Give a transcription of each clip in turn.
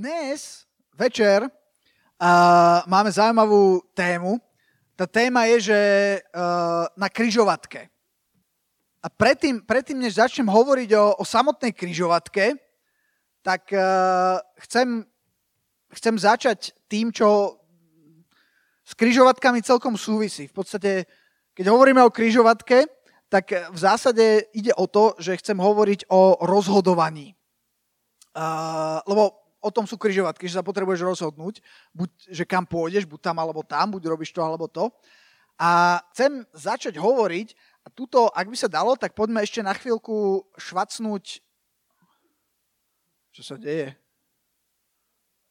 Dnes večer máme zaujímavú tému. Tá téma je, že na križovatke. A predtým než začnem hovoriť o samotnej križovatke, tak chcem začať tým, čo s križovatkami celkom súvisí. V podstate, keď hovoríme o križovatke, tak v zásade ide o to, že chcem hovoriť o rozhodovaní. Lebo o tom sú križovatky, že sa potrebuješ rozhodnúť, buď, že kam pôjdeš, buď tam alebo tam, buď robíš to alebo to. A chcem začať hovoriť, a tuto, ak by sa dalo, tak poďme ešte na chvíľku švacnúť. Čo sa deje?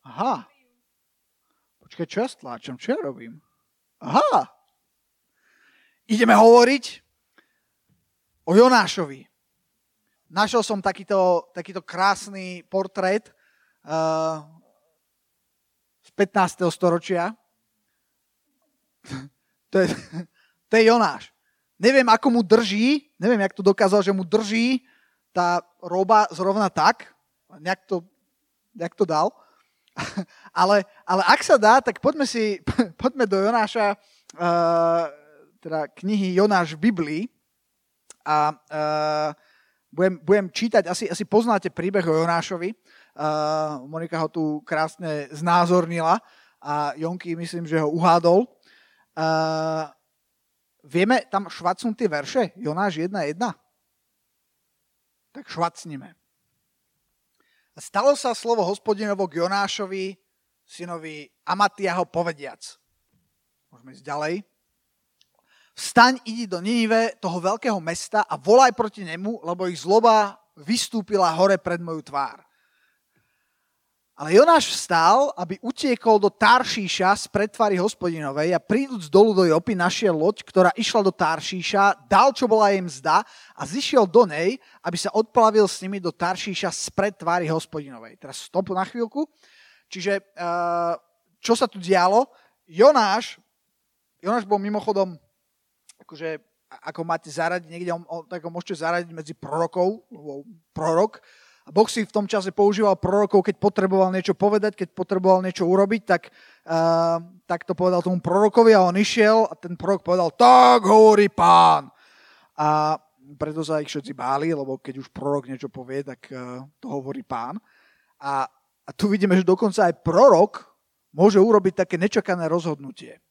Aha. Počkaj, čo ja stláčam? Čo ja robím? Aha. Ideme hovoriť o Jonášovi. Našiel som takýto krásny portrét z 15. storočia. To je Jonáš. Neviem, ako mu drží, neviem, jak to dokázal, že mu drží tá roba zrovna tak, nejak to dal. Ale ak sa dá, tak poďme do Jonáša, teda knihy Jonáš v Biblii a budem čítať, asi poznáte príbeh o Jonášovi. Monika ho tu krásne znázornila a Jonky, myslím, že ho uhádol. Vieme tam švacnúť tie verše? Jonáš 1.1? Tak švacnime. Stalo sa slovo Hospodinovo k Jonášovi, synovi Amatiaho, povediac. Môžeme ísť ďalej. Vstaň, idi do Ninive, toho veľkého mesta, a volaj proti nemu, lebo ich zloba vystúpila hore pred moju tvár. Ale Jonáš vstal, aby utiekol do Taršíša z predtvary Hospodinovej, a príduc dolu do Jopy našiel loď, ktorá išla do Taršíša, dal, čo bola jej mzda, a zišiel do nej, aby sa odplavil s nimi do Taršíša z predtvary Hospodinovej. Teraz stop na chvíľku. Čiže čo sa tu dialo? Jonáš bol mimochodom, akože, ako máte zaradiť niekde, tak ho môžete zaradiť medzi prorokov, prorok. A Boh si v tom čase používal prorokov, keď potreboval niečo povedať, keď potreboval niečo urobiť, tak to povedal tomu prorokovi a on išiel a ten prorok povedal, tak hovorí Pán. A preto sa ich všetci báli, lebo keď už prorok niečo povie, tak to hovorí Pán. A tu vidíme, že dokonca aj prorok môže urobiť také nečakané rozhodnutie.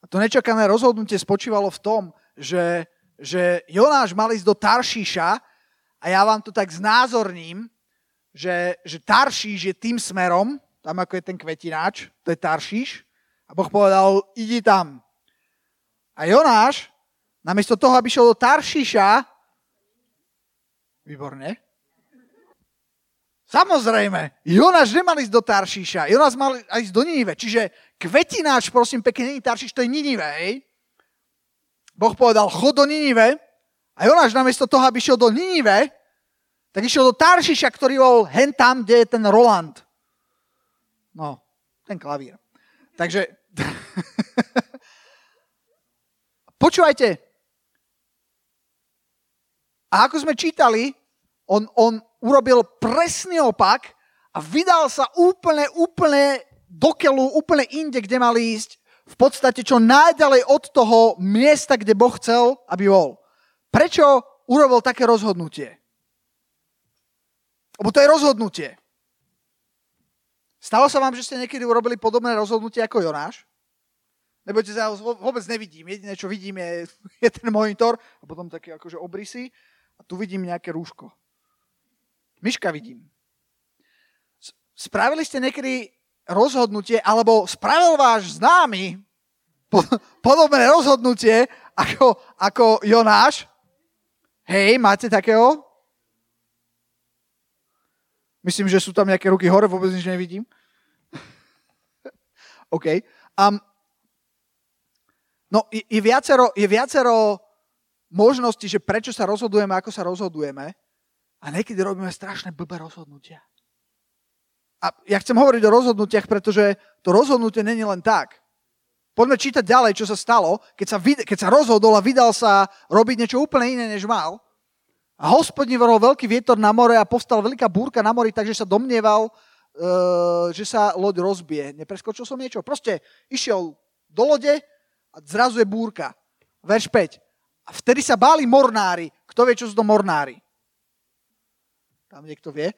A to nečakané rozhodnutie spočívalo v tom, že Jonáš mal ísť do Taršíša, a ja vám to tak znázorním, že Taršíš je tým smerom, tam ako je ten kvetináč, to je Taršíš, a Boh povedal, idi tam. A Jonáš, namiesto toho, aby šiel do Taršíša, výborne, samozrejme, Jonáš nemal ísť do Taršíša, Jonáš mal ísť do Ninive. Čiže kvetináč, prosím pekne, není Taršíš, to je Ninive, hej? Boh povedal, chod do Ninive, a Jonáš namiesto toho, aby šiel do Ninive, tak išiel do Taršíša, ktorý bol hen tam, kde je ten Roland. No, ten klavír. Takže, počúvajte, a ako sme čítali, on urobil presný opak a vydal sa úplne do keľu, úplne inde, kde mal ísť, v podstate čo najďalej od toho miesta, kde Boh chcel, aby bol. Prečo urobil také rozhodnutie? Lebo to je rozhodnutie. Stalo sa vám, že ste niekedy urobili podobné rozhodnutie ako Jonáš? Nebojte sa, vôbec nevidím. Jediné, čo vidím, je ten monitor a potom také akože obrysy a tu vidím nejaké rúško. Myška vidím. Spravili ste niekedy rozhodnutie, alebo spravil váš známy podobné rozhodnutie ako Jonáš? Hej, máte takého? Myslím, že sú tam nejaké ruky hore, vôbec nič nevidím. OK. No, je viacero možností, že prečo sa rozhodujeme, ako sa rozhodujeme. A niekedy robíme strašné blbé rozhodnutia. A ja chcem hovoriť o rozhodnutiach, pretože to rozhodnutie není len tak. Poďme čítať ďalej, čo sa stalo, keď sa rozhodol a vydal sa robiť niečo úplne iné, než mal. A Hospodin vrhol veľký vietor na more a povstal veľká búrka na mori, takže sa domnieval, že sa loď rozbije. Nepreskočil som niečo? Proste išiel do lode a zrazu je búrka. Verš 5. A vtedy sa báli mornári. Kto vie, čo sú to mornári? Tam niekto vie.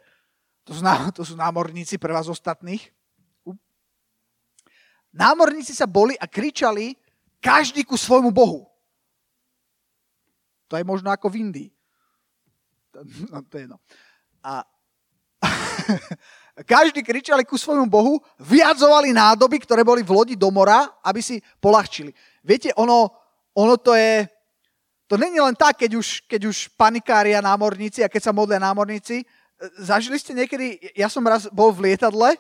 To sú námorníci pre vás ostatných. Námorníci sa boli a kričali každý ku svojmu bohu. To je možno ako v Indii. No, to je no. A každý kričali ku svojmu bohu, vyhadzovali nádoby, ktoré boli v lodi do mora, aby si poľahčili. Viete, ono to je... To není len tak, keď už panikária námorníci a keď sa modlia námorníci. Zažili ste niekedy... Ja som raz bol v lietadle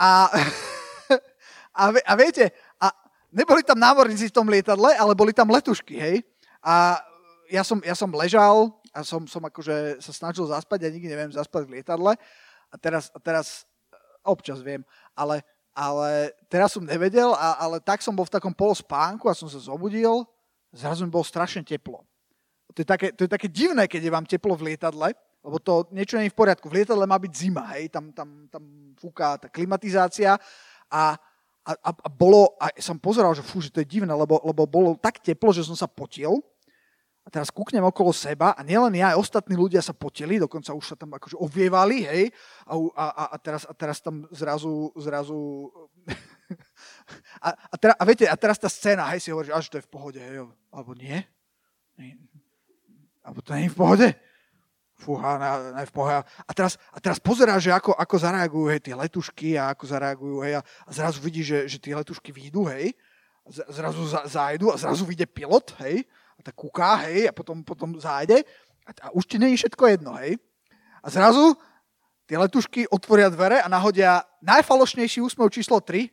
a viete, a neboli tam námorníci v tom lietadle, ale boli tam letušky, hej? A ja som ležal a som akože sa snažil zaspať, ja nikdy neviem zaspať v lietadle a teraz občas viem, ale teraz som nevedel, ale tak som bol v takom polospánku a som sa zobudil, zrazu mi bolo strašne teplo. To je také divné, keď je vám teplo v lietadle, lebo to niečo nie je v poriadku. V lietadle má byť zima, hej, tam fúka tá klimatizácia a som pozeral, že fú, že to je divné, lebo bolo tak teplo, že som sa potil. A teraz kúknem okolo seba a nielen ja, aj ostatní ľudia sa potili, dokonca už sa tam akože ovievali, hej, a teraz tam zrazu... a teraz tá scéna, hej, si hovoríš, že to je v pohode, hej, alebo nie? Alebo to nie je v pohode? Fúha, nie je v pohode. A teraz pozeráš, že ako zareagujú, hej, tie letušky a ako zareagujú, hej, a zrazu vidíš, že tie letušky výjdu, hej, zrazu zájdu a zrazu vyjde pilot, hej, a tak kúká, hej, a potom zájde a už ti nie je všetko jedno, hej. A zrazu tie letušky otvoria dvere a nahodia najfalošnejší úsmev číslo 3.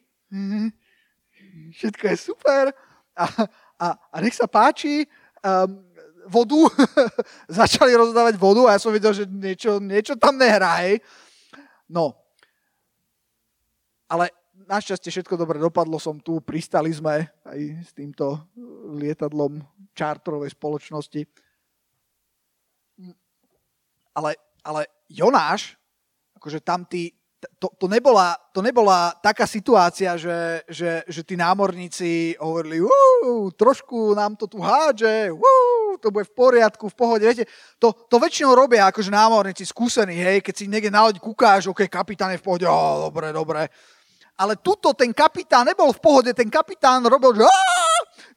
Všetko je super a nech sa páči. Vodu, začali rozdávať vodu a ja som videl, že niečo tam nehrá, hej. No, ale našťastie všetko dobre dopadlo, som tu, pristali sme aj s týmto lietadlom čártrovej spoločnosti. Ale Jonáš, akože tam to nebola taká situácia, že tí námorníci hovorili, trošku nám to tu hádže, to bude v poriadku, v pohode. Viete, to väčšinou robia akože námorníci skúsení, hej, keď si niekde na loď kúkáš, OK, kapitán je v pohode, dobre, dobre. Ale tuto ten kapitán nebol v pohode, ten kapitán robil, že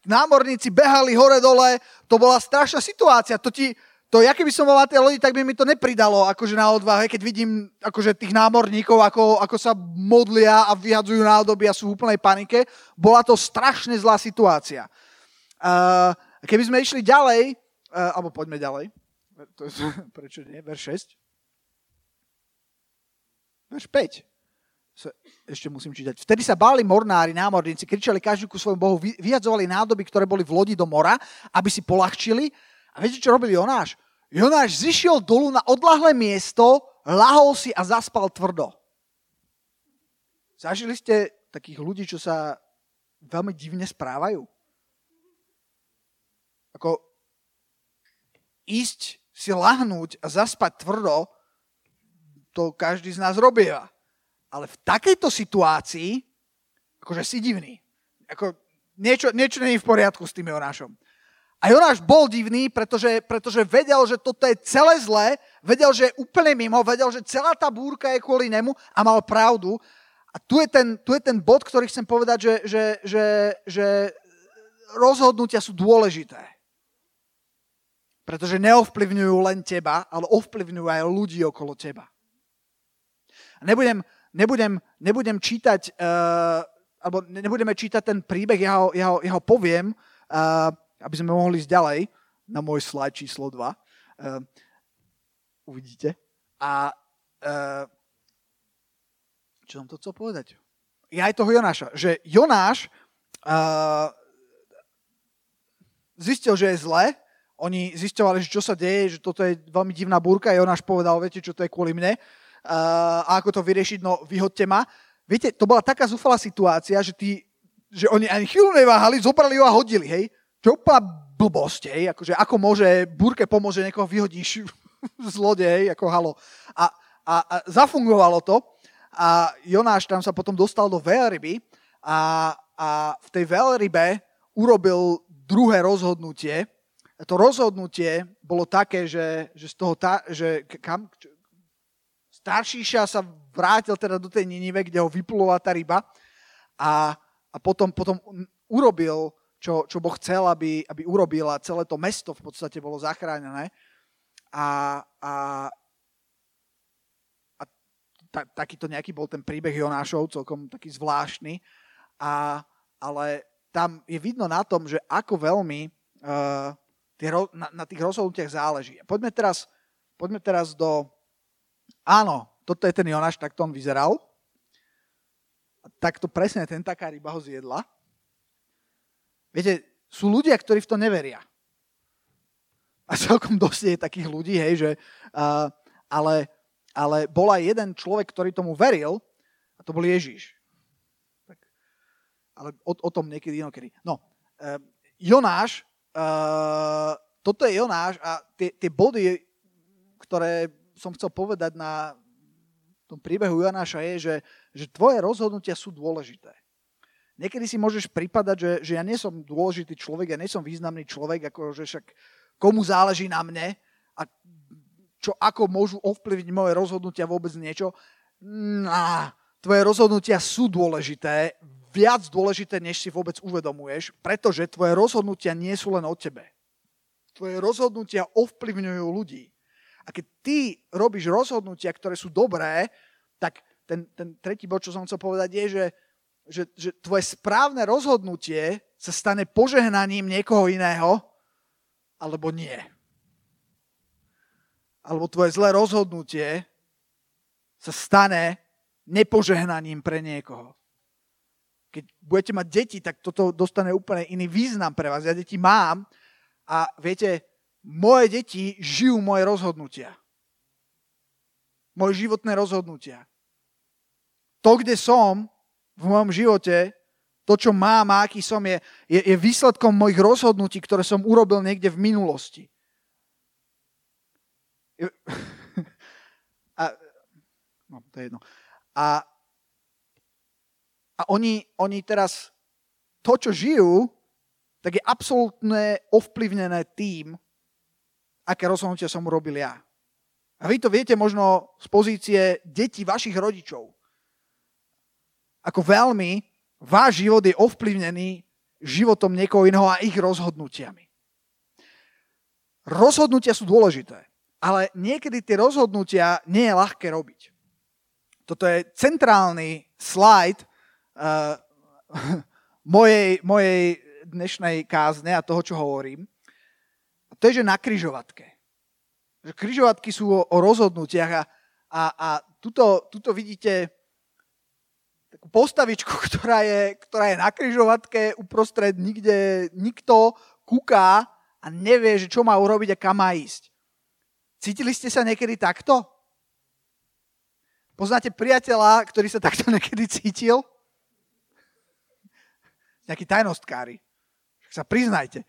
námorníci behali hore-dole, to bola strašná situácia, ja keby som bol na tej lodi, tak by mi to nepridalo akože na odvahe, keď vidím akože tých námorníkov, ako sa modlia a vyhadzujú nádoby a sú v úplnej panike, bola to strašne zlá situácia. Keby sme išli ďalej, alebo poďme ďalej, prečo nie, verš 6, verš 5. Ešte musím čítať. Vtedy sa báli mornári, námorníci, kričali každý ku svojmu bohu, vyhadzovali nádoby, ktoré boli v lodi do mora, aby si poľahčili. A viete, čo robil Jonáš? Jonáš zišiel dolu na odlahlé miesto, lahol si a zaspal tvrdo. Zažili ste takých ľudí, čo sa veľmi divne správajú? Ako ísť si lahnúť a zaspať tvrdo, to každý z nás robíva. Ale v takejto situácii, akože si divný. Ako niečo nie je v poriadku s tým Jonášom. A Jonáš bol divný, pretože vedel, že toto je celé zlé, vedel, že je úplne mimo, vedel, že celá tá búrka je kvôli nemu a mal pravdu. A tu je ten bod, ktorý chcem povedať, že rozhodnutia sú dôležité. Pretože neovplyvňujú len teba, ale ovplyvňujú aj ľudí okolo teba. A nebudem čítať, alebo nebudeme čítať ten príbeh, ja ho poviem, aby sme mohli ísť ďalej na môj slide číslo 2. Uvidíte. A čo som to chcel povedať? Ja aj toho Jonáša. Že Jonáš zistil, že je zle. Oni zisťovali, že čo sa deje, že toto je veľmi divná búrka. Jonáš povedal, viete, čo to je kvôli mne. A ako to vyriešiť, no vyhoďte ma. Viete, to bola taká zúfalá situácia, že oni ani chvíľu neváhali, zobrali ju a hodili, hej. Čo je úplná blbosť, hej. Akože, ako môže, búrke pomôže, niekoho vyhodíš z lode, hej, ako halo. A zafungovalo to. a Jonáš tam sa potom dostal do veľryby a v tej veľrybe urobil druhé rozhodnutie. To rozhodnutie bolo také, že z toho z Taršíša sa vrátil teda do tej Ninive, kde ho vyplula tá ryba a potom urobil, čo Boh chcel, aby urobil, a celé to mesto v podstate bolo zachránené. Takýto nejaký bol ten príbeh Jonášov, celkom taký zvláštny. Ale tam je vidno na tom, že ako veľmi na tých rozhodnutiach záleží. Poďme teraz do... Áno, toto je ten Jonáš, takto on vyzeral. Takto presne taká ryba ho zjedla. Viete, sú ľudia, ktorí v to neveria. A celkom dosť je takých ľudí, hej, že... Ale bol aj jeden človek, ktorý tomu veril, a to bol Ježiš. Tak, ale o tom niekedy inokedy. No, Jonáš, toto je Jonáš a tie body, ktoré som chcel povedať na tom príbehu Jonáša je, že tvoje rozhodnutia sú dôležité. Niekedy si môžeš pripadať, že ja nie som dôležitý človek, ja nie som významný človek, akože však komu záleží na mne a ako môžu ovplyvniť moje rozhodnutia vôbec niečo. Tvoje rozhodnutia sú dôležité, viac dôležité, než si vôbec uvedomuješ, pretože tvoje rozhodnutia nie sú len o tebe. Tvoje rozhodnutia ovplyvňujú ľudí. A keď ty robíš rozhodnutia, ktoré sú dobré, tak ten tretí bod, čo som chcel povedať, je, že tvoje správne rozhodnutie sa stane požehnaním niekoho iného, alebo nie. Alebo tvoje zlé rozhodnutie sa stane nepožehnaním pre niekoho. Keď budete mať deti, tak toto dostane úplne iný význam pre vás. Ja deti mám a viete, moje deti žijú moje rozhodnutia. Moje životné rozhodnutia. To, kde som v mojom živote, to, čo mám a aký som, je výsledkom mojich rozhodnutí, ktoré som urobil niekde v minulosti. To je jedno. A oni teraz to, čo žijú, tak je absolútne ovplyvnené tým, aké rozhodnutia som urobil ja. A vy to viete možno z pozície detí vašich rodičov. Ako veľmi váš život je ovplyvnený životom niekoho iného a ich rozhodnutiami. Rozhodnutia sú dôležité. Ale niekedy tie rozhodnutia nie je ľahké robiť. Toto je centrálny slajd mojej dnešnej kázne a toho, čo hovorím. A to je, že na križovatke. Že križovatky sú o rozhodnutiach a tuto vidíte takú postavičku, ktorá je na križovatke, uprostred nikde nikto kúká a nevie, že čo má urobiť a kam má ísť. Cítili ste sa niekedy takto? Poznáte priateľa, ktorý sa takto niekedy cítil? Nejakí tajnostkári. Však sa priznajte.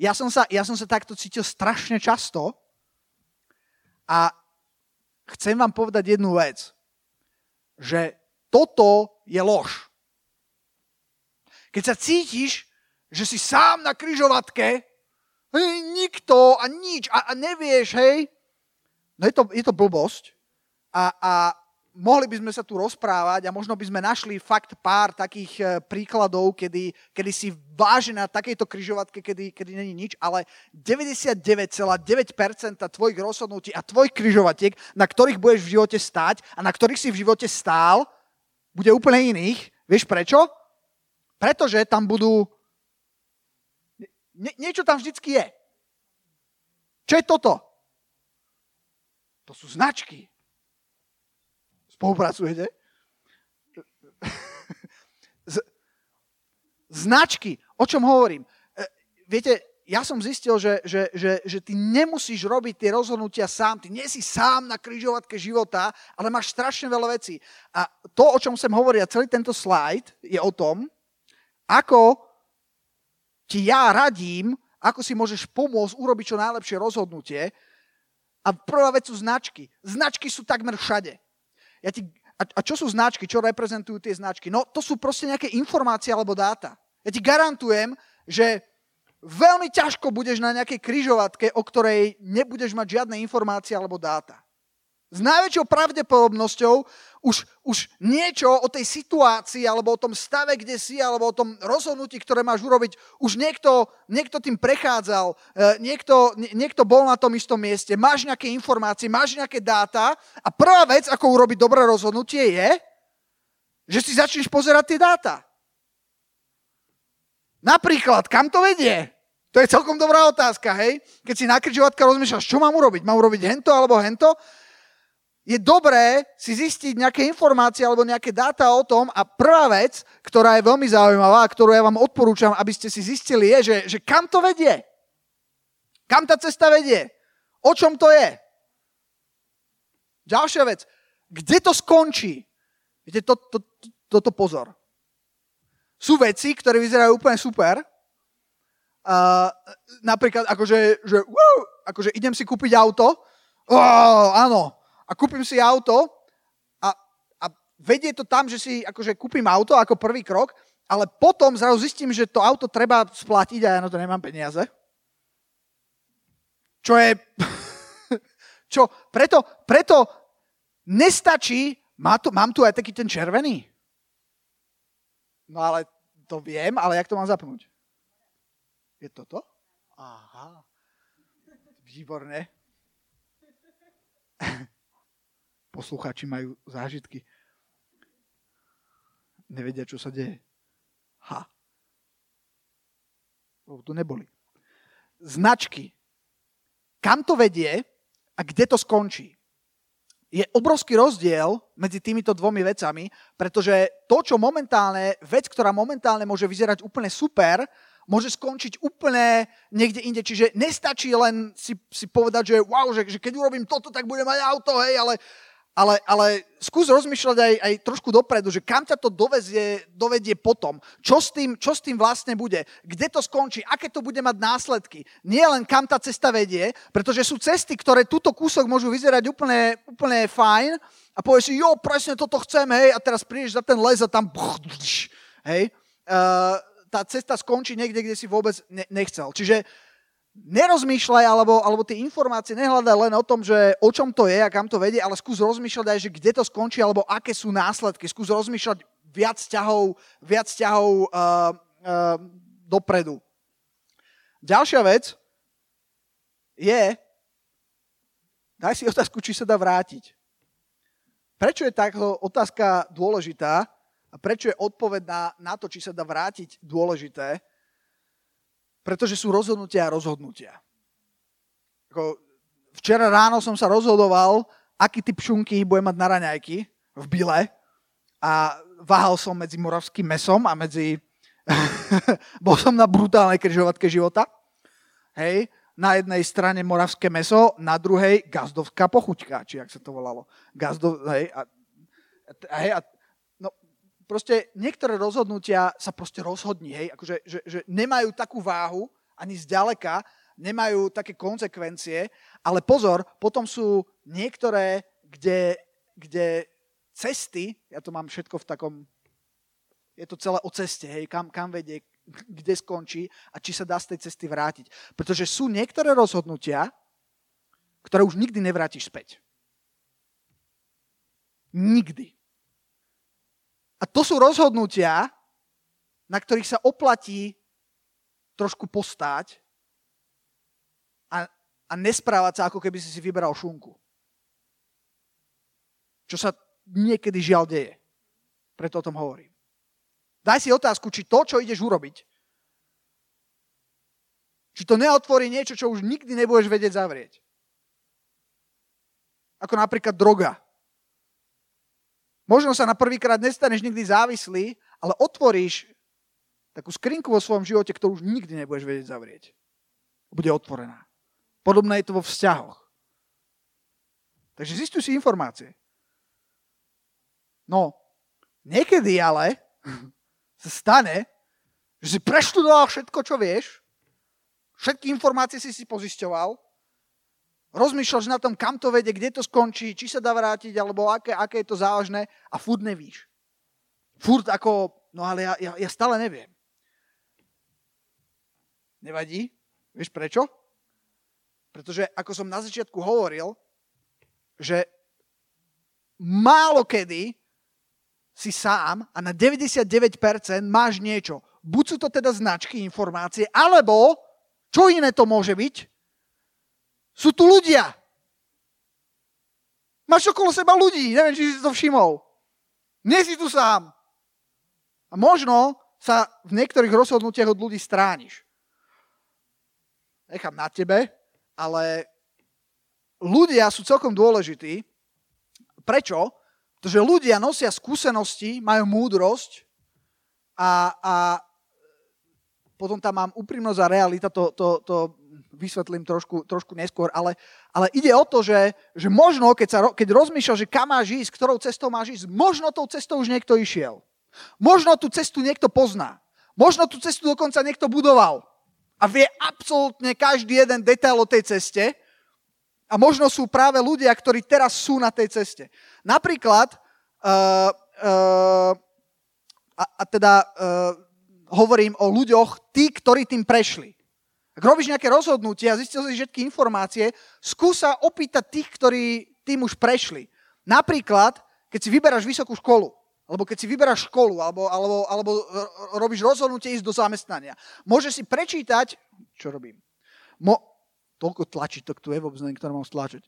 Ja som sa takto cítil strašne často a chcem vám povedať jednu vec, že toto je lož. Keď sa cítiš, že si sám na križovatke, nikto a nič a nevieš, hej. No je to blbosť a mohli by sme sa tu rozprávať a možno by sme našli fakt pár takých príkladov, kedy si vážne na takejto križovatke, kedy není nič, ale 99,9% tvojich rozhodnutí a tvojich križovatiek, na ktorých budeš v živote stáť a na ktorých si v živote stál, bude úplne iných. Vieš prečo? Pretože tam budú niečo tam vždycky je. Čo je toto? To sú značky. Spolupracujete? Značky. O čom hovorím? Viete, ja som zistil, že ty nemusíš robiť tie rozhodnutia sám. Ty nie si sám na križovatke života, ale máš strašne veľa vecí. A to, o čom som hovoril, celý tento slajd je o tom, ako ti ja radím, ako si môžeš pomôcť urobiť čo najlepšie rozhodnutie. A prvá vec sú značky. Značky sú takmer všade. A čo sú značky? Čo reprezentujú tie značky? No, to sú proste nejaké informácie alebo dáta. Ja ti garantujem, že veľmi ťažko budeš na nejakej križovatke, o ktorej nebudeš mať žiadne informácie alebo dáta. S najväčšou pravdepodobnosťou už niečo o tej situácii alebo o tom stave, kde si, alebo o tom rozhodnutí, ktoré máš urobiť, už niekto tým prechádzal, niekto bol na tom istom mieste, máš nejaké informácie, máš nejaké dáta a prvá vec, ako urobiť dobré rozhodnutie je, že si začneš pozerať tie dáta. Napríklad, kam to vedie? To je celkom dobrá otázka, hej? Keď si na križovatke rozmýšľaš, čo mám urobiť? Mám urobiť hento alebo hento? Je dobré si zistiť nejaké informácie alebo nejaké dáta o tom a prvá vec, ktorá je veľmi zaujímavá a ktorú ja vám odporúčam, aby ste si zistili, je, že kam to vedie? Kam tá cesta vedie? O čom to je? Ďalšia vec. Kde to skončí? Viete, toto pozor. Sú veci, ktoré vyzerajú úplne super. Napríklad, akože idem si kúpiť auto. Áno. A kúpim si auto a vedie to tam, že si akože kúpim auto ako prvý krok, ale potom zrazu zistím, že to auto treba splatiť a ja na to nemám peniaze. Preto nestačí, mám tu aj taký ten červený. No ale to viem, ale jak to mám zapnúť? Je toto? Aha. Výborné. Poslucháči majú zážitky. Nevedia, čo sa deje. Lebo tu neboli. Značky. Kam to vedie a kde to skončí? Je obrovský rozdiel medzi týmito dvomi vecami, pretože to, čo vec, ktorá momentálne môže vyzerať úplne super, môže skončiť úplne niekde inde. Čiže nestačí len si povedať, že wow, že keď urobím toto, tak budem mať auto, hej, ale skús rozmýšľať aj trošku dopredu, že kam ťa to dovedie potom. Čo s tým vlastne bude? Kde to skončí? Aké to bude mať následky? Nie len kam tá cesta vedie, pretože sú cesty, ktoré túto kúsok môžu vyzerať úplne fajn a povieš si, jo, presne toto chcem, hej, a teraz prídeš za ten les a tam hej, tá cesta skončí niekde, kde si vôbec nechcel. Čiže nerozmýšľaj, alebo tie informácie nehľadaj len o tom, že o čom to je a kam to vedie, ale skús rozmýšľať aj, že kde to skončí, alebo aké sú následky. Skús rozmýšľať viac ťahov dopredu. Ďalšia vec je, daj si otázku, či sa dá vrátiť. Prečo je táto otázka dôležitá a prečo je odpoveď na to, či sa dá vrátiť, dôležité? Pretože sú rozhodnutia. Včera ráno som sa rozhodoval, aký typ šunky budem mať na raňajky v Bile a váhal som medzi moravským mesom a medzi... Bol som na brutálnej križovatke života. Hej, na jednej strane moravské meso, na druhej gazdovská pochuťka, či jak sa to volalo. Proste niektoré rozhodnutia sa proste rozhodní, hej, akože, že nemajú takú váhu, ani zďaleka, nemajú také konsekvencie, ale pozor, potom sú niektoré, kde cesty, ja to mám všetko v takom, je to celé o ceste, hej, kam vedie, kde skončí a či sa dá z tej cesty vrátiť. Pretože sú niektoré rozhodnutia, ktoré už nikdy nevrátiš späť. Nikdy. A to sú rozhodnutia, na ktorých sa oplatí trošku postáť a nesprávať sa, ako keby si vyberal šunku. Čo sa niekedy žiaľ deje. Preto o tom hovorím. Daj si otázku, či to, čo ideš urobiť, či to neotvorí niečo, čo už nikdy nebudeš vedieť zavrieť. Ako napríklad droga. Možno sa na prvýkrát nestaneš nikdy závislý, ale otvoríš takú skrinku vo svojom živote, ktorú už nikdy nebudeš vedieť zavrieť. Bude otvorená. Podobné je to vo vzťahoch. Takže zistuj si informácie. No, niekedy ale sa stane, že si preštudoval všetko, čo vieš, všetky informácie si pozisťoval, Rozmýšľaš na tom, kam to vede, kde to skončí, či sa dá vrátiť, alebo aké je to závažné a furt nevíš. Furt ako, no ale ja stále neviem. Nevadí? Vieš prečo? Pretože, ako som na začiatku hovoril, že málo kedy si sám a na 99% máš niečo. Buď sú to teda značky, informácie, alebo, čo iné to môže byť, sú tu ľudia. Máš okolo seba ľudí. Neviem, či si to všimol. Nie si tu sám. A možno sa v niektorých rozhodnutiach od ľudí strániš. Nechám na tebe, ale ľudia sú celkom dôležití. Prečo? Pretože ľudia nosia skúsenosti, majú múdrosť a potom tam mám úprimnosť a realita, to vysvetlím trošku neskôr, ale ide o to, že možno, keď rozmýšľaš, že kam máš ísť, ktorou cestou máš ísť, možno tou cestou už niekto išiel. Možno tú cestu niekto pozná. Možno tú cestu dokonca niekto budoval. A vie absolútne každý jeden detail o tej ceste. A možno sú práve ľudia, ktorí teraz sú na tej ceste. Napríklad, hovorím o ľuďoch, tí, ktorí tým prešli. Ak robíš nejaké rozhodnutie a zistil si všetky informácie, skús sa opýtať tých, ktorí tým už prešli. Napríklad, keď si vyberáš vysokú školu, alebo keď si vyberáš školu, alebo robíš rozhodnutie ísť do zamestnania. Môžeš si prečítať, čo robím, toľko tlačítok tu je, vôbec neviem, ktoré mám stlačiť.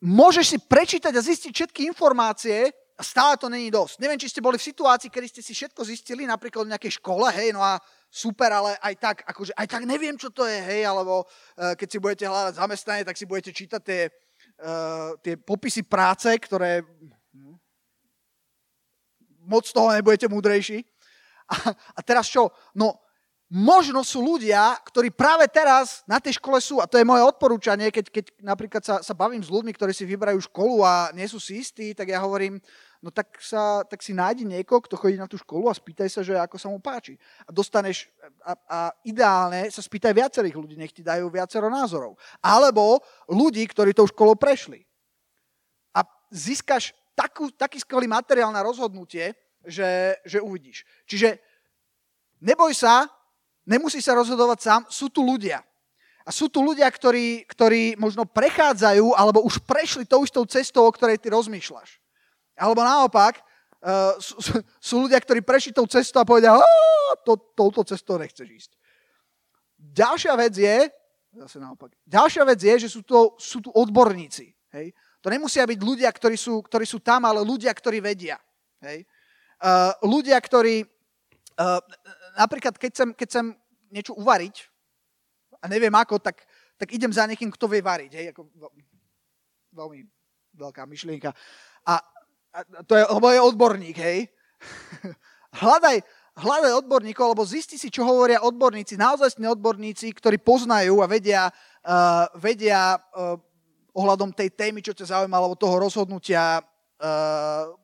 Môžeš si prečítať a zistiť všetky informácie, a stále to není dosť. Neviem, či ste boli v situácii, kedy ste si všetko zistili, napríklad v nejakej škole, hej, no a super, ale aj tak, akože aj tak neviem, čo to je, hej, alebo keď si budete hľadať zamestnanie, tak si budete čítať tie popisy práce, ktoré moc toho nebudete múdrejší. A teraz čo? No, možno sú ľudia, ktorí práve teraz na tej škole sú, a to je moje odporúčanie, keď napríklad sa bavím s ľuďmi, ktorí si vyberajú školu a nie sú si istí, tak ja hovorím, no tak si nájdi niekoho, kto chodí na tú školu a spýtaj sa, že ako sa mu páči. A dostaneš, a ideálne sa spýtaj viacerých ľudí, nech ti dajú viacero názorov. Alebo ľudí, ktorí tou školou prešli. A získaš taký skvelý materiál na rozhodnutie, že uvidíš. Čiže neboj sa, nemusíš sa rozhodovať sám, sú tu ľudia. A sú tu ľudia, ktorí možno prechádzajú alebo už prešli tou istou cestou, o ktorej ty rozmýšľaš. Alebo naopak, sú ľudia, ktorí prešli tou cestou a povedia, touto cestou nechceš ísť. Ďalšia vec je, že sú tu odborníci. Hej? To nemusia byť ľudia, ktorí sú tam, ale ľudia, ktorí vedia. Hej? Ľudia, ktorí... napríklad, keď chcem niečo uvariť a neviem ako, tak idem za niekým, kto vie variť. Hej? Ako, veľmi veľká myšlienka. A to je môj odborník, hej. Hľadaj odborníkov, lebo zisti si, čo hovoria odborníci, naozaj odborníci, ktorí poznajú a vedia ohľadom tej témy, čo ťa zaujíma, alebo toho rozhodnutia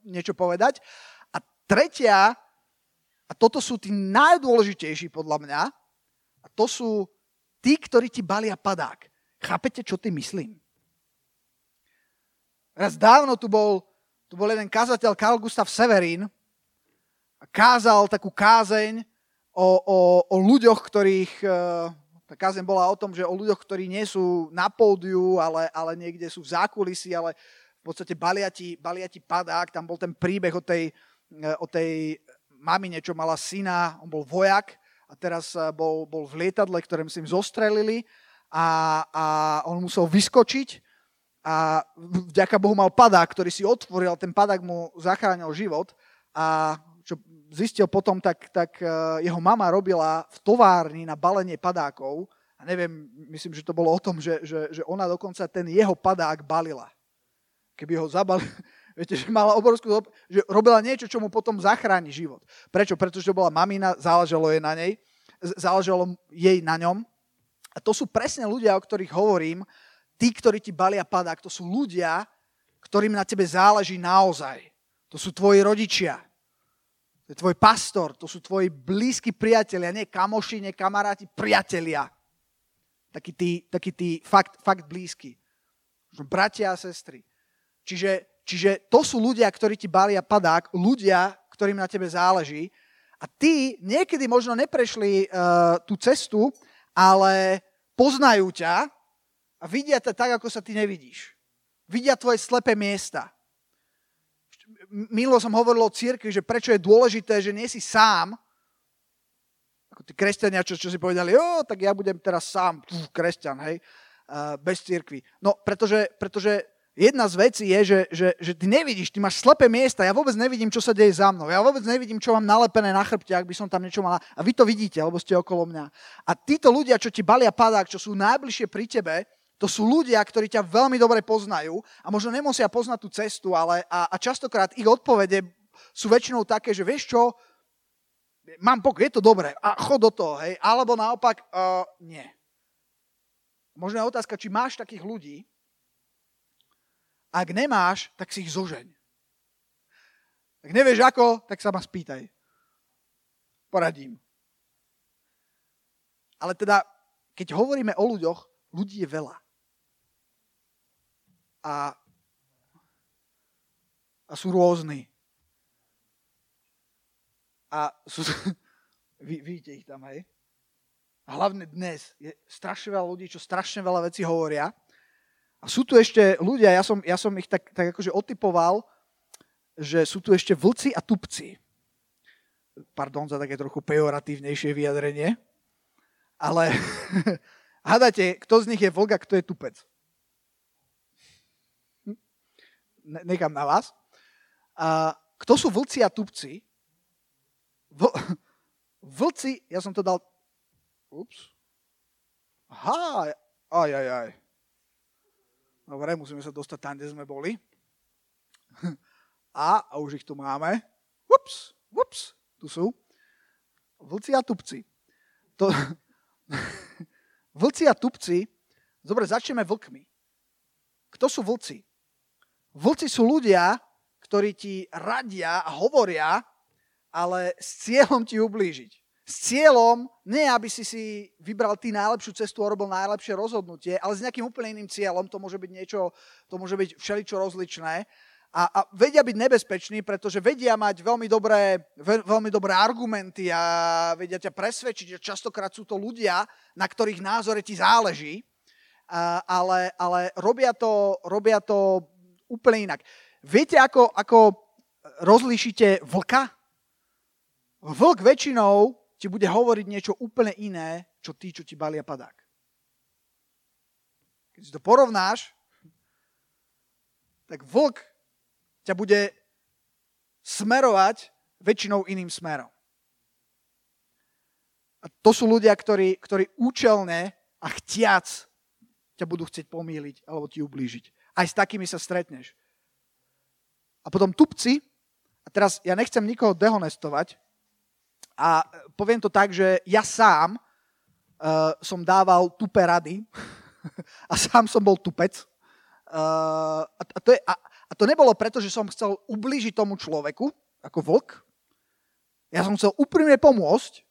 niečo povedať. A tretia, a toto sú tí najdôležitejší podľa mňa. A to sú tí, ktorí ti balia padák. Chápete, čo ty myslím? Raz dávno tu bol jeden kazateľ, Karl Gustav Severin, a kázal takú kázeň o ľuďoch, ktorých... Tá kázeň bola o tom, že o ľuďoch, ktorí nie sú na pódiu, ale niekde sú v zákulisí, ale v podstate balia ti padák. Tam bol ten príbeh o tej mamine, čo mala syna, on bol vojak a teraz bol v lietadle, ktorým si im zostrelili a on musel vyskočiť a vďaka Bohu mal padák, ktorý si otvoril, ten padák mu zachránil život a čo zistil potom, tak jeho mama robila v továrni na balenie padákov a neviem, myslím, že to bolo o tom, že ona dokonca ten jeho padák balila. Keby ho zabalil... Viete, že mala že robila niečo, čo mu potom zachráni život. Prečo? Pretože to bola mamina, záležalo jej na ňom. A to sú presne ľudia, o ktorých hovorím, tí, ktorí ti balia padák. To sú ľudia, ktorým na tebe záleží naozaj. To sú tvoji rodičia, to je tvoj pastor, to sú tvoji blízki priatelia, nie kamoši, nie kamaráti, priatelia. taký tí fakt blízky. Bratia a sestry. Čiže to sú ľudia, ktorí ti balia padák, ľudia, ktorým na tebe záleží. A tí niekedy možno neprešli tú cestu, ale poznajú ťa a vidia ťa tak, ako sa ty nevidíš. Vidia tvoje slepé miesta. Milo som hovoril o cirkvi, že prečo je dôležité, že nie si sám. Ako tí kresťania, čo si povedali, tak ja budem teraz sám, kresťan, hej, bez cirkvi. No, pretože jedna z vecí je, že ty nevidíš, ty máš slepé miesta, ja vôbec nevidím, čo sa deje za mnou, ja vôbec nevidím, čo mám nalepené na chrbte, ak by som tam niečo mala. A vy to vidíte, lebo ste okolo mňa. A títo ľudia, čo ti balia padák, čo sú najbližšie pri tebe, to sú ľudia, ktorí ťa veľmi dobre poznajú a možno nemusia poznať tú cestu, ale a častokrát ich odpovede sú väčšinou také, že vieš čo, mám pokoj, je to dobré, a chod do toho, hej, alebo naopak, nie. Možno je otázka, či máš takých ľudí. Ak nemáš, tak si ich zožeň. Ak nevieš ako, tak sa ma spýtaj. Poradím. Ale teda, keď hovoríme o ľuďoch, ľudí je veľa. A sú rôzni. A sú... Vidíte ich tam, hej? A hlavne dnes je strašne veľa ľudí, čo strašne veľa vecí hovoria. A sú tu ešte ľudia, ja som ich tak akože otypoval, že sú tu ešte vlci a tupci. Pardon za také trochu pejoratívnejšie vyjadrenie. Ale hádate, kto z nich je vlk a kto je tupec? Nechám na vás. A kto sú vlci a tupci? Vlci, ja som to dal... Ups. Aha, ajajaj. Dobre, musíme sa dostať tam, kde sme boli. A už ich tu máme. Ups, tu sú. Vlci a tupci. Vlci a tupci. Dobre, začneme vlkmi. Kto sú vlci? Vlci sú ľudia, ktorí ti radia a hovoria, ale s cieľom ti ublížiť. S cieľom, nie aby si vybral ty najlepšiu cestu a robil najlepšie rozhodnutie, ale s nejakým úplne iným cieľom, to môže byť niečo, to môže byť všeličo rozličné. A vedia byť nebezpeční, pretože vedia mať veľmi dobré argumenty a vedia ťa presvedčiť, že častokrát sú to ľudia, na ktorých názore ti záleží, ale robia to úplne inak. Viete, ako rozlíšite vlka? Vlk väčšinou ti bude hovoriť niečo úplne iné, čo ti balia padák. Keď si to porovnáš, tak vlk ťa bude smerovať väčšinou iným smerom. A to sú ľudia, ktorí účelne a chtiac ťa budú chcieť pomýliť alebo ti ublížiť. Aj s takými sa stretneš. A potom tupci, a teraz ja nechcem nikoho dehonestovať, a poviem to tak, že ja sám som dával tupé rady a sám som bol tupec. A to nebolo preto, že som chcel ublížiť tomu človeku, ako vlk. Ja som chcel úprimne pomôcť,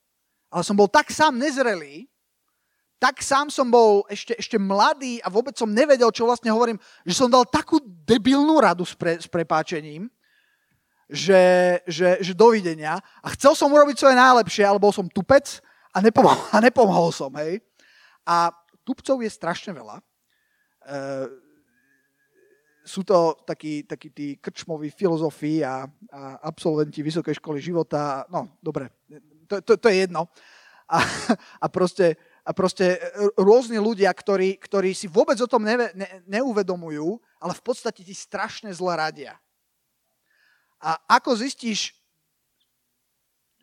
ale som bol tak sám nezrelý, tak sám som bol ešte mladý a vôbec som nevedel, čo vlastne hovorím, že som dal takú debilnú radu s prepáčením, že dovidenia a chcel som urobiť svoje najlepšie, ale bol som tupec a nepomohol som, hej. A tupcov je strašne veľa. Sú to takí tí krčmoví filozofi a absolventi Vysokej školy života, no, dobre, to je jedno. A proste rôzni ľudia, ktorí si vôbec o tom neuvedomujú, ale v podstate ti strašne zle radia. A ako zistíš,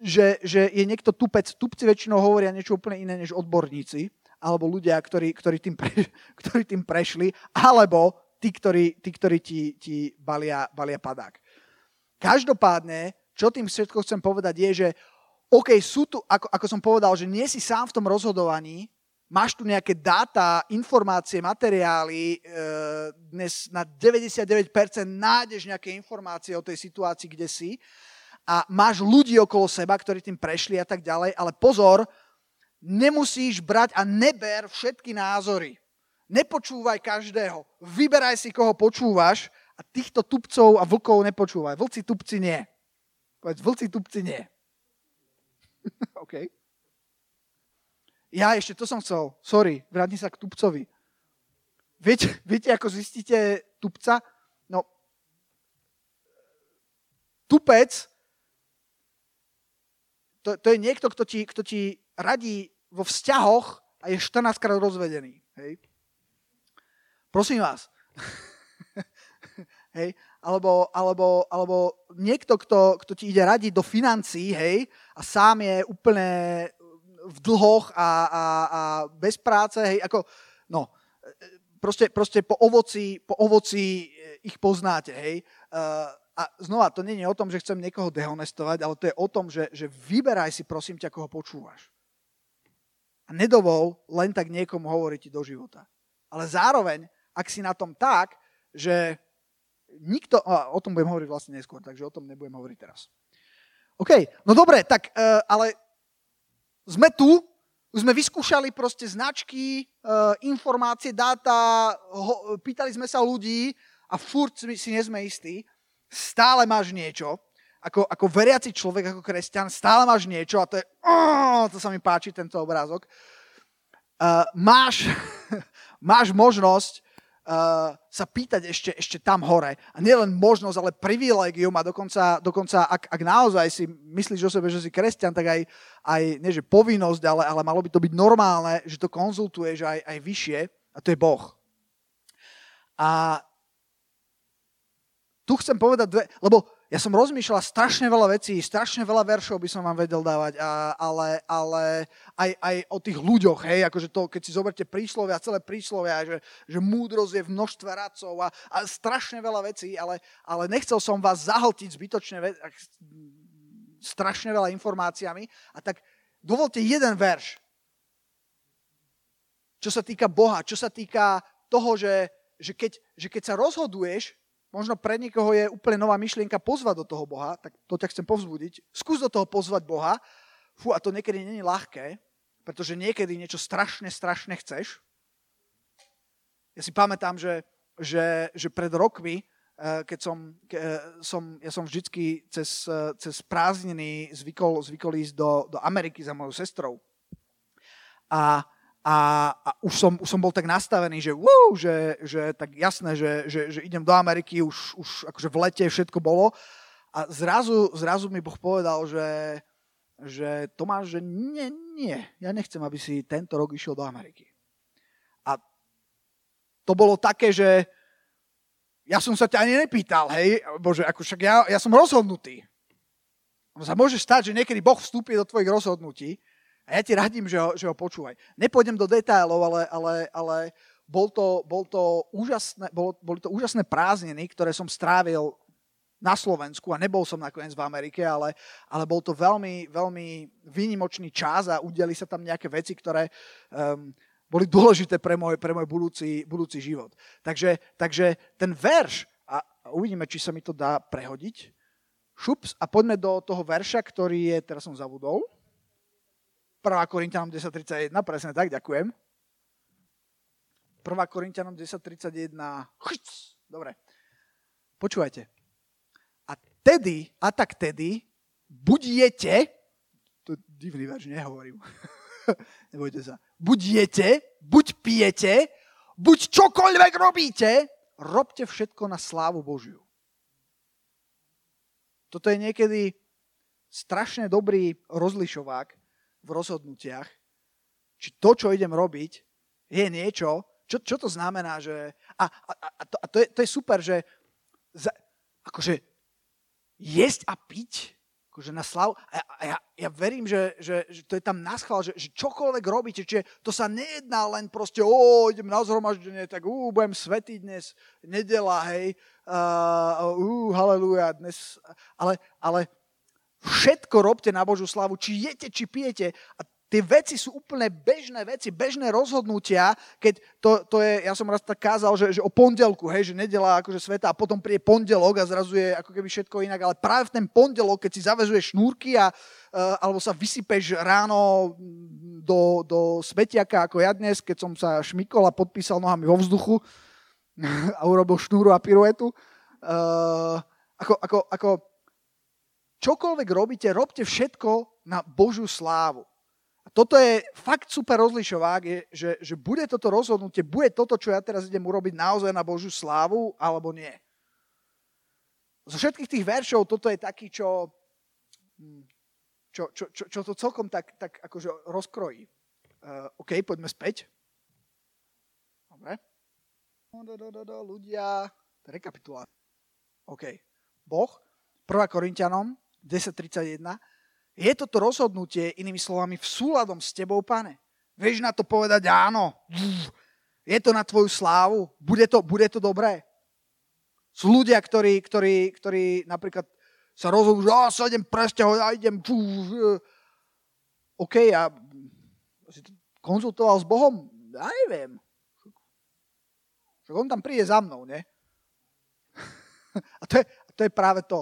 že je niekto tupec? Tupci väčšinou hovoria niečo úplne iné než odborníci, alebo ľudia, ktorí tým prešli, alebo tí, ktorí ti balia padák. Každopádne, čo tým všetko chcem povedať je, že OK, sú tu, ako som povedal, že nie si sám v tom rozhodovaní, máš tu nejaké dáta, informácie, materiály, dnes na 99% nájdeš nejaké informácie o tej situácii, kde si a máš ľudí okolo seba, ktorí tým prešli a tak ďalej, ale pozor, Nemusíš brať a neber všetky názory. Nepočúvaj každého. Vyberaj si, koho počúvaš a týchto tupcov a vlkov nepočúvaj. Vlci tupci nie. Povedz, vlci tupci nie. OK. Ja ešte, to som chcel. Sorry, vrátim sa k tupcovi. Viete, ako zistíte tupca? No, tupec to je niekto, kto ti radí vo vzťahoch a je 14-krát rozvedený. Hej. Prosím vás. Hej. Alebo niekto, kto ti ide radiť do financií, hej, a sám je úplne v dlhoch a bez práce, hej, ako, no, proste po ovoci ich poznáte, hej. A znova, to nie je o tom, že chcem niekoho dehonestovať, ale to je o tom, že vyberaj si, prosím ťa, koho počúvaš. A nedovol len tak niekomu hovoriť do života. Ale zároveň, ak si na tom tak, že nikto... O tom budem hovoriť vlastne neskôr, takže o tom nebudem hovoriť teraz. OK, no dobre, tak ale sme tu, už sme vyskúšali proste značky, informácie, dáta, pýtali sme sa ľudí a furt si nie sme istí. Stále máš niečo, ako veriaci človek, ako kresťan, stále máš niečo a to je, to sa mi páči, tento obrázok. Máš možnosť sa pýtať ešte tam hore. A nielen možnosť, ale privilégium a dokonca ak naozaj si myslíš o sebe, že si kresťan, tak aj nie že povinnosť, ale malo by to byť normálne, že to konzultuješ aj vyššie a to je Boh. A tu chcem povedať lebo ja som rozmýšľal strašne veľa vecí, strašne veľa veršov by som vám vedel dávať, ale aj o tých ľuďoch, hej, akože to, keď si zoberte príslovia, celé príslovia, že múdrosť je v množstve radcov a strašne veľa vecí, ale nechcel som vás zahltiť zbytočne strašne veľa informáciami a tak dovolte jeden verš, čo sa týka Boha, čo sa týka toho, že keď sa rozhoduješ, možno pre niekoho je úplne nová myšlienka pozvať do toho Boha, tak to ťa chcem povzbudiť. Skús do toho pozvať Boha. A to niekedy nie je ľahké, pretože niekedy niečo strašne chceš. Ja si pamätám, že pred rokmi, keď som vždycky cez prázdniny zvykol ísť do Ameriky za mojou sestrou. A už som bol tak nastavený, že tak jasné, že idem do Ameriky, už akože v lete všetko bolo. A zrazu mi Boh povedal, že Tomáš, že nie, ja nechcem, aby si tento rok išiel do Ameriky. A to bolo také, že ja som sa ťa ani nepýtal, hej, bože, ako však ja som rozhodnutý. Sa môže stať, že niekedy Boh vstúpi do tvojich rozhodnutí. A ja ti radím, že ho počúvaj. Nepôjdem do detailov, ale boli to úžasné prázdniny, ktoré som strávil na Slovensku a nebol som nakoniec v Amerike, ale bol to veľmi, veľmi výnimočný čas a udiali sa tam nejaké veci, ktoré boli dôležité pre môj budúci život. Takže ten verš, a uvidíme, či sa mi to dá prehodiť, šups, a poďme do toho verša, ktorý je, teraz som zabudol, 1. Korinťanom 10.31, presne tak, ďakujem. 1. Korinťanom 10.31, dobre, počúvajte. A tak tedy, budiete, to je divný verš, nehovorím, nebojte sa, budiete, buď pijete, buď čokoľvek robíte, robte všetko na slávu Božiu. Toto je niekedy strašne dobrý rozlišovák v rozhodnutiach, či to, čo idem robiť, je niečo, čo to znamená, že... A to je super, že akože jesť a piť, akože na slavu... A ja verím, že to je tam naschvál, že čokoľvek robíte, čiže to sa nejedná len proste, idem na zhromaždenie, tak budem svätý dnes, nedela, hej, halelúja, dnes... Ale všetko robte na Božiu slávu, či jete, či pijete. A Tie veci sú úplne bežné veci, bežné rozhodnutia, keď to je, ja som raz tak kázal, že o pondelku, hej, že nedeľa akože sveta a potom príde pondelok a zrazu je ako keby všetko inak, ale práve v ten pondelok, keď si zavezuješ šnúrky a alebo sa vysypeš ráno do smetiaka, ako ja dnes, keď som sa šmykol a podpísal nohami vo vzduchu a urobil šnúru a piruetu. Ako čokoľvek robíte, robte všetko na Božiu slávu. A toto je fakt super rozlišovák, že bude toto rozhodnutie, bude toto, čo ja teraz idem urobiť naozaj na Božiu slávu, alebo nie. Zo všetkých tých veršov toto je taký, čo to celkom tak akože rozkrojí. OK, poďme späť. Dobre. Ľudia. Rekapitulácia. OK. Boh, 1. Korinťanom 10:31. Je toto rozhodnutie, inými slovami, v súladom s tebou, Pane? Vieš na to povedať áno? Je to na tvoju slávu? Bude to dobré? Sú ľudia, ktorí napríklad sa rozhodnú, že sa idem presťahovať a idem... OK, ja si to konzultoval s Bohom? Ja neviem. Však on tam príde za mnou, nie? A to je práve to.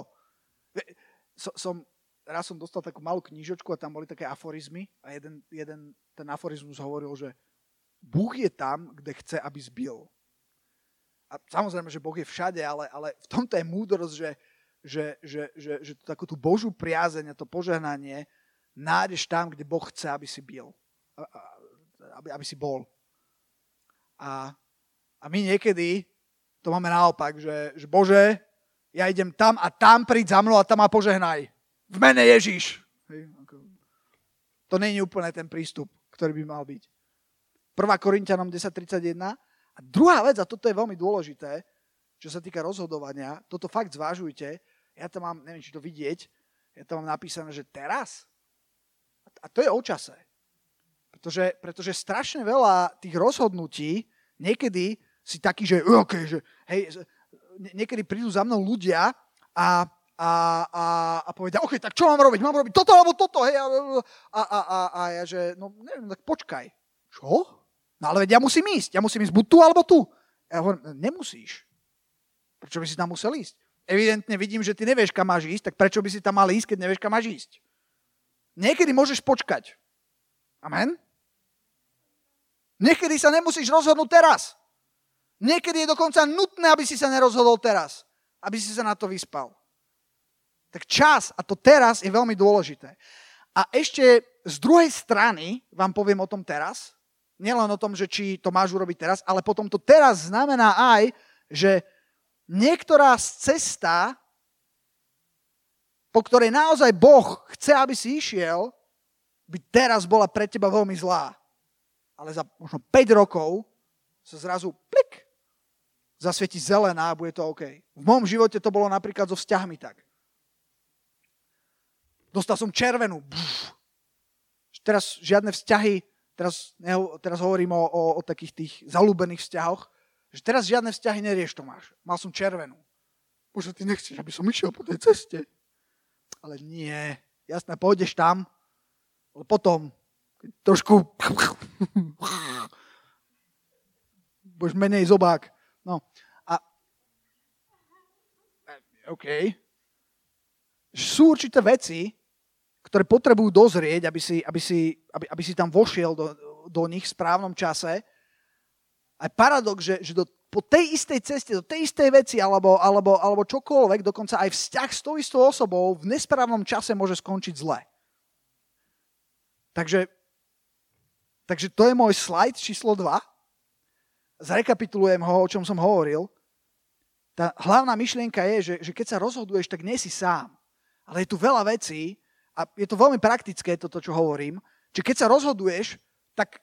Raz som dostal takú malú knižočku a tam boli také aforizmy a jeden ten aforizmus hovoril, že Boh je tam, kde chce, aby zbil. A samozrejme, že Boh je všade, ale v tomto je múdrosť, že takú tú Božú priazeň a to požehnanie nájdeš tam, kde Boh chce, aby si bil. Aby si bol. A my niekedy to máme naopak, že Bože, ja idem tam a tam príď za mnou a tam ma požehnaj. V mene Ježiš. To nie je úplne ten prístup, ktorý by mal byť. 1. Korinťanom 10:31. A druhá vec, a toto je veľmi dôležité, čo sa týka rozhodovania, toto fakt zvážujte. Ja tam mám, neviem, či to vidieť, ja tam mám napísané, že teraz. A to je o čase. Pretože strašne veľa tých rozhodnutí niekedy si taký, že okay, že hej, niekedy prídu za mnou ľudia a povedia, OK, tak čo mám robiť? Mám robiť toto alebo toto? Hej, a ja, že no neviem, tak počkaj. Čo? No ale veď ja musím ísť buď tu alebo tu. Ja hovorím, nemusíš. Prečo by si tam musel ísť? Evidentne vidím, že ty nevieš, kam máš ísť, tak prečo by si tam mal ísť, keď nevieš, kam máš ísť? Niekedy môžeš počkať. Amen? Niekedy sa nemusíš rozhodnúť teraz. Niekedy je dokonca nutné, aby si sa nerozhodol teraz. Aby si sa na to vyspal. Tak čas a to teraz je veľmi dôležité. A ešte z druhej strany vám poviem o tom teraz. Nielen o tom, že či to máš urobiť teraz, ale potom to teraz znamená aj, že niektorá z cesta, po ktorej naozaj Boh chce, aby si išiel, by teraz bola pre teba veľmi zlá. Ale za možno 5 rokov sa zrazu plik zasvieti zelená a bude to OK. V mojom živote to bolo napríklad so vzťahmi tak. Dostal som červenú. Buf. Teraz žiadne vzťahy, teraz hovorím o takých tých zalúbených vzťahoch, že teraz žiadne vzťahy nerieš, Tomáš. Mal som červenú. Bože, ty nechceš, aby som išiel po tej ceste. Ale nie. Jasné, pôjdeš tam, ale potom trošku budeš menej zobák. No. A OK. Sú určité veci, ktoré potrebujú dozrieť, aby si tam vošiel do nich v správnom čase. A paradox, že po tej istej ceste, do tej istej veci, alebo čokoľvek, dokonca aj vzťah s tou istou osobou v nesprávnom čase môže skončiť zle. Takže to je môj slide číslo 2. Zrekapitulujem ho, o čom som hovoril. Tá hlavná myšlienka je, že keď sa rozhoduješ, tak nie si sám. Ale je tu veľa vecí, a je to veľmi praktické toto, čo hovorím, že keď sa rozhoduješ, tak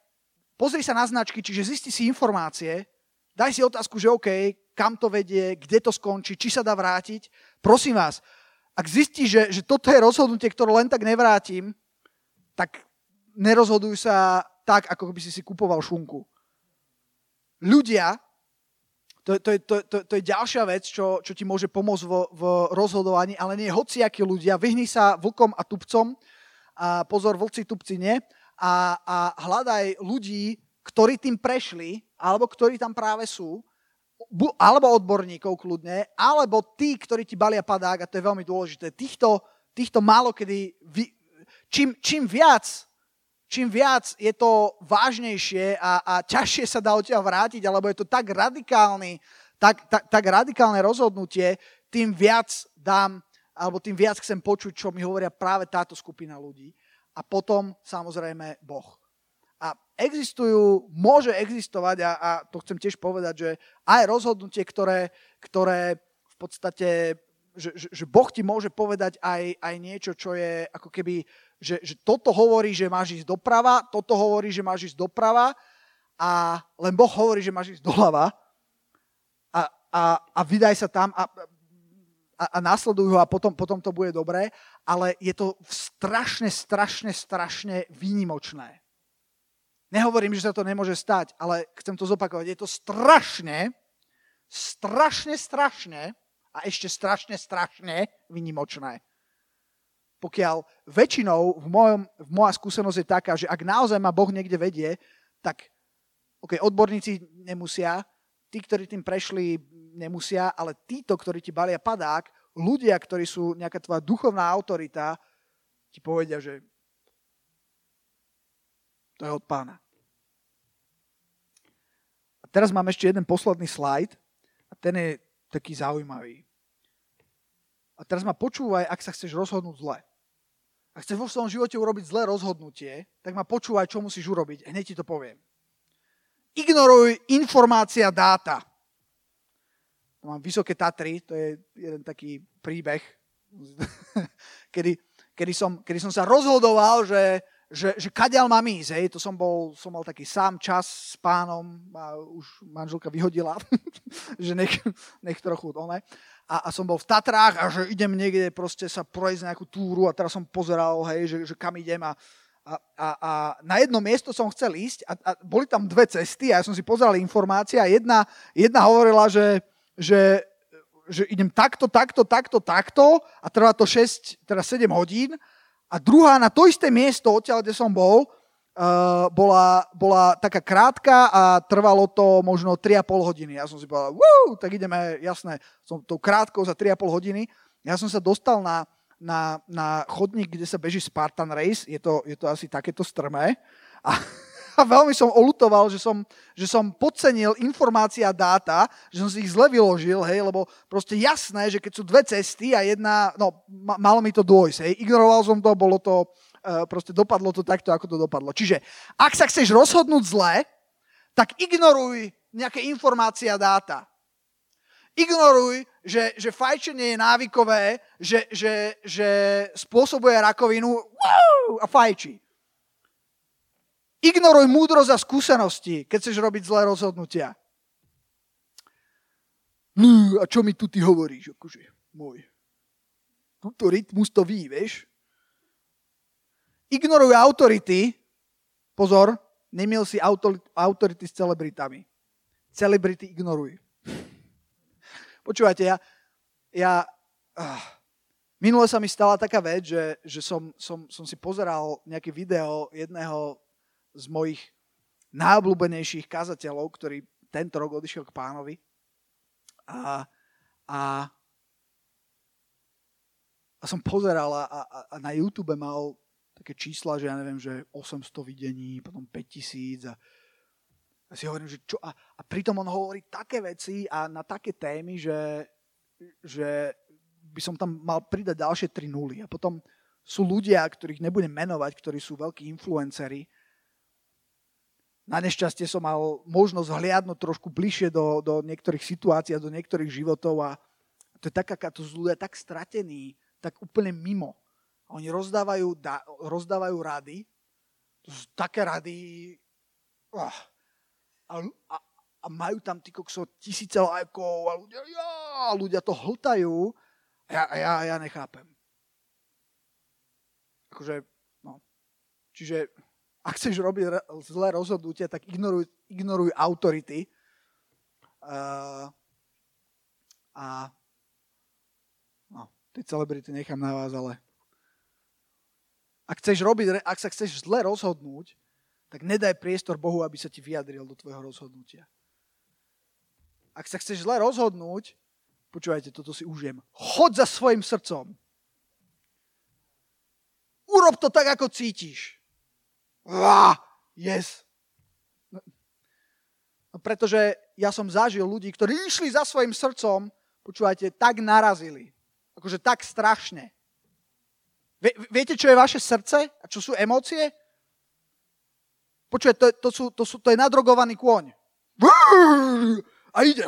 pozri sa na značky, čiže zisti si informácie, daj si otázku, že OK, kam to vedie, kde to skončí, či sa dá vrátiť. Prosím vás, ak zistíš, že toto je rozhodnutie, ktoré len tak nevrátim, tak nerozhoduj sa tak, ako by si kupoval šunku. Ľudia, to je ďalšia vec, čo ti môže pomôcť v rozhodovaní, ale nie hociakí ľudia. Vyhni sa vlkom a tupcom. A pozor, vlci, tupci nie. a hľadaj ľudí, ktorí tým prešli, alebo ktorí tam práve sú, alebo odborníkov kľudne, alebo tí, ktorí ti balia padák, a to je veľmi dôležité. Týchto málo kedy... Čím viac je to vážnejšie a ťažšie sa dá od teba vrátiť, alebo je to tak radikálne rozhodnutie, tým viac dám, alebo tým viac chcem počuť, čo mi hovoria práve táto skupina ľudí. A potom samozrejme Boh. A môže existovať, a to chcem tiež povedať, že aj rozhodnutie, ktoré v podstate, že Boh ti môže povedať aj niečo, čo je ako keby, že toto hovorí, že máš ísť doprava, toto hovorí, že máš ísť doprava, a len Boh hovorí, že máš ísť doľava a vydaj sa tam a nasledujú ho a potom to bude dobré, ale je to strašne výnimočné. Nehovorím, že sa to nemôže stať, ale chcem to zopakovať. Je to strašne a ešte strašne výnimočné. Pokiaľ väčšinou moja skúsenosť je taká, že ak naozaj ma Boh niekde vedie, tak odborníci nemusia, tí, ktorí tým prešli, nemusia, ale títo, ktorí ti balia padák, ľudia, ktorí sú nejaká tvoja duchovná autorita, ti povedia, že to je od Pána. A teraz mám ešte jeden posledný slajd a ten je taký zaujímavý. A teraz ma počúvaj, ak sa chceš rozhodnúť zle. Ak chceš vo svojom živote urobiť zlé rozhodnutie, tak ma počúvaj, čo musíš urobiť. Hneď ti to poviem. Ignoruj informácia dáta. Mám Vysoké Tatry, to je jeden taký príbeh, kedy som sa rozhodoval, že kadiaľ mám ísť, hej? To som mal taký sám čas s Pánom a už manželka vyhodila, že nech trochu dole. A som bol v Tatrách a že idem niekde proste sa prejsť nejakú túru a teraz som pozeral, hej, že kam idem a na jedno miesto som chcel ísť a boli tam dve cesty a ja som si pozeral informácie a jedna hovorila, že idem takto a trvá to 7 hodín. A druhá, na to isté miesto, odtiaľ, kde som bol, bola taká krátka a trvalo to možno 3,5 hodiny. Ja som si povedal, tak ideme, jasné, som tou krátkou za 3,5 hodiny. Ja som sa dostal na chodník, kde sa beží Spartan Race, je to asi takéto strmé. A veľmi som oľutoval, že som podcenil informácia a dáta, že som si ich zle vyložil, hej, lebo proste jasné, že keď sú dve cesty a jedna, no malo mi to dôjsť, hej, ignoroval som to, bolo to, proste dopadlo to takto, ako to dopadlo. Čiže, ak sa chceš rozhodnúť zle, tak ignoruj nejaké informácie a dáta. Ignoruj, že fajčenie je návykové, že spôsobuje rakovinu a fajčí. Ignoruj múdrosť a skúsenosti, keď chceš robiť zlé rozhodnutia. A čo mi tu ty hovoríš, akože, môj? Tuto rytmus to ví, vieš? Ignoruj autority. Pozor, nemiel si autority s celebritami. Celebrity ignoruj. Počúvajte, minule sa mi stala taká vec, že som si pozeral nejaké video jedného z mojich najobľúbenejších kazateľov, ktorý tento rok odišiel k Pánovi. A som pozeral a na YouTube mal také čísla, že ja neviem, že 800 videní, potom 5000 a ja si hovorím, že čo? A pritom on hovorí také veci a na také témy, že by som tam mal pridať ďalšie 3 nuly. A potom sú ľudia, ktorých nebudem menovať, ktorí sú veľkí influenceri. Na nešťastie som mal možnosť hliadnúť trošku bližšie do niektorých situácií a do niektorých životov a to je to sú ľudia tak stratení, tak úplne mimo. A oni rozdávajú rady, to sú také rady a majú tam tí kokso 1000 lajkov a ľudia to hltajú a ja nechápem. Akože, no, čiže... Ak chceš robiť zlé rozhodnutie, tak ignoruj autority. Tie celebrity nechám na vás, ale Ak sa chceš zle rozhodnúť, tak nedaj priestor Bohu, aby sa ti vyjadril do tvojho rozhodnutia. Ak sa chceš zle rozhodnúť, počúvajte, toto si užijem, choď za svojim srdcom. Urob to tak, ako cítiš. Yes. No pretože ja som zažil ľudí, ktorí išli za svojim srdcom, počúvajte, tak narazili. Akože tak strašne. Viete, čo je vaše srdce? A čo sú emócie? Počúvať, to je nadrogovaný kôň. A ide.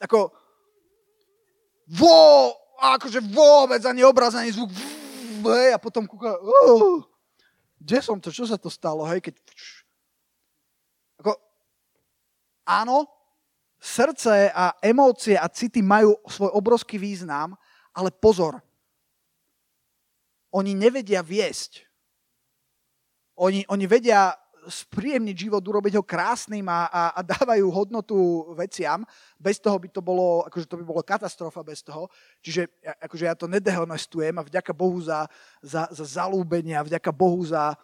Ako, akože vôbec ani obraz, ani zvuk. A potom kúka. Kde som to? Čo sa to stalo? Hej, keď... Ako, áno, srdce a emócie a city majú svoj obrovský význam, ale pozor. Oni nevedia viesť. Oni vedia spríjemniť život, urobiť ho krásnym a dávajú hodnotu veciam. Bez toho by to bolo, akože to by bolo katastrofa bez toho. Čiže akože ja to nedehonestujem a vďaka Bohu za zalúbenia, vďaka Bohu za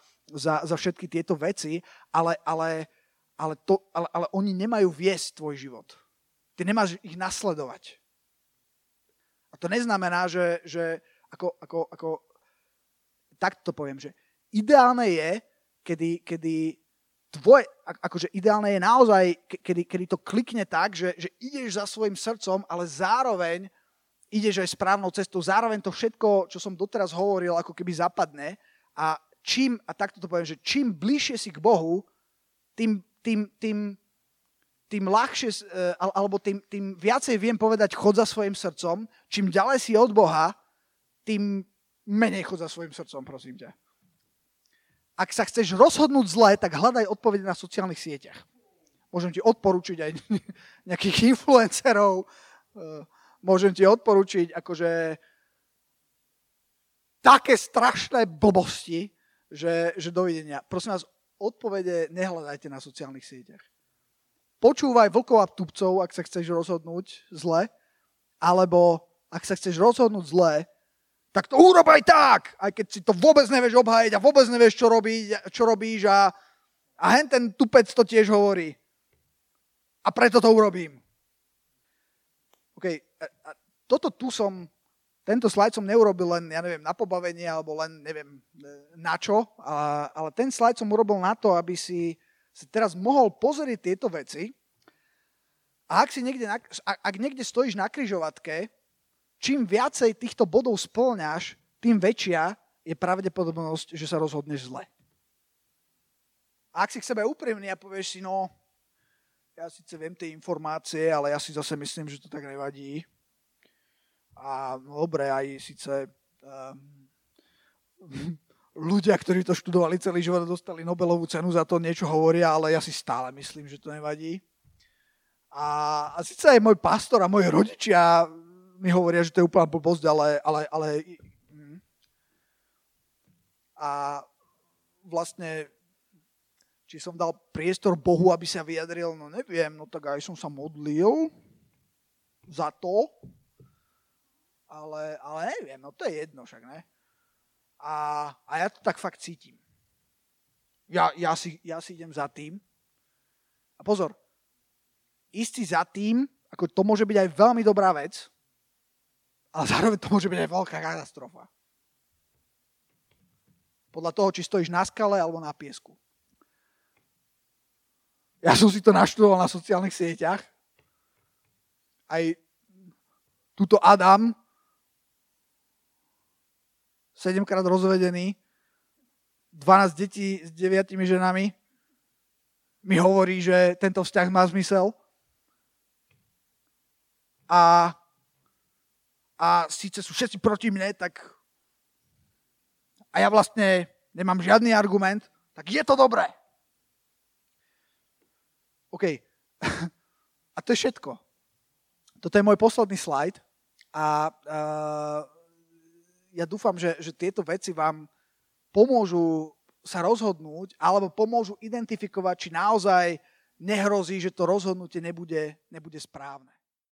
všetky tieto veci, ale oni nemajú viesť tvoj život. Ty nemáš ich nasledovať. A to neznamená, že tak to poviem, že ideálne je, kedy tvoje, akože ideálne je naozaj, kedy to klikne tak, že ideš za svojim srdcom, ale zároveň ideš aj správnou cestou, zároveň to všetko, čo som doteraz hovoril, ako keby zapadne a čím, a takto to poviem, že čím bližšie si k Bohu, tým ľahšie, alebo tým viacej viem povedať chod za svojim srdcom, čím ďalej si od Boha, tým menej chod za svojim srdcom, prosím ťa. Ak sa chceš rozhodnúť zle, tak hľadaj odpovede na sociálnych sieťach. Môžem ti odporučiť aj nejakých influencerov, môžem ti odporučiť akože také strašné blbosti, že dovidenia. Prosím vás, odpovede nehľadajte na sociálnych sieťach. Počúvaj vlkov a tupcov, ak sa chceš rozhodnúť zle, alebo ak sa chceš rozhodnúť zle, tak to urobaj tak, aj keď si to vôbec nevieš obhájiť a vôbec nevieš, čo robíš a hen ten tupec to tiež hovorí. A preto to urobím. OK, a toto tu som, tento slajd som neurobil len, ja neviem, na pobavenie alebo len, neviem, na čo, ale ten slajd som urobil na to, aby si teraz mohol pozrieť tieto veci a ak niekde stojíš na križovatke, čím viacej týchto bodov spĺňaš, tým väčšia je pravdepodobnosť, že sa rozhodneš zle. A ak si k sebe úprimný a povieš si, no, ja síce viem tie informácie, ale ja si zase myslím, že to tak nevadí. A no, dobre, aj síce ľudia, ktorí to študovali celý život a dostali Nobelovú cenu za to, niečo hovoria, ale ja si stále myslím, že to nevadí. A síce aj môj pastor a moji rodičia mi hovoria, že to je úplná blbosť, ale... A vlastne, či som dal priestor Bohu, aby sa vyjadril, no neviem, no tak aj som sa modlil za to, ale neviem, no to je jedno však, ne? A ja to tak fakt cítim. Ja si idem za tým. A pozor, ísť si za tým, ako to môže byť aj veľmi dobrá vec, ale zároveň to môže byť aj veľká katastrofa. Podľa toho, či stojíš na skale alebo na piesku. Ja som si to naštudoval na sociálnych sieťach. Aj tuto Adam, 7-krát rozvedený, 12 detí s 9 ženami, mi hovorí, že tento vzťah má zmysel. A síce sú všetci proti mne, tak a ja vlastne nemám žiadny argument, tak je to dobré. OK. A to je všetko. Toto je môj posledný slajd a ja dúfam, že tieto veci vám pomôžu sa rozhodnúť alebo pomôžu identifikovať, či naozaj nehrozí, že to rozhodnutie nebude správne.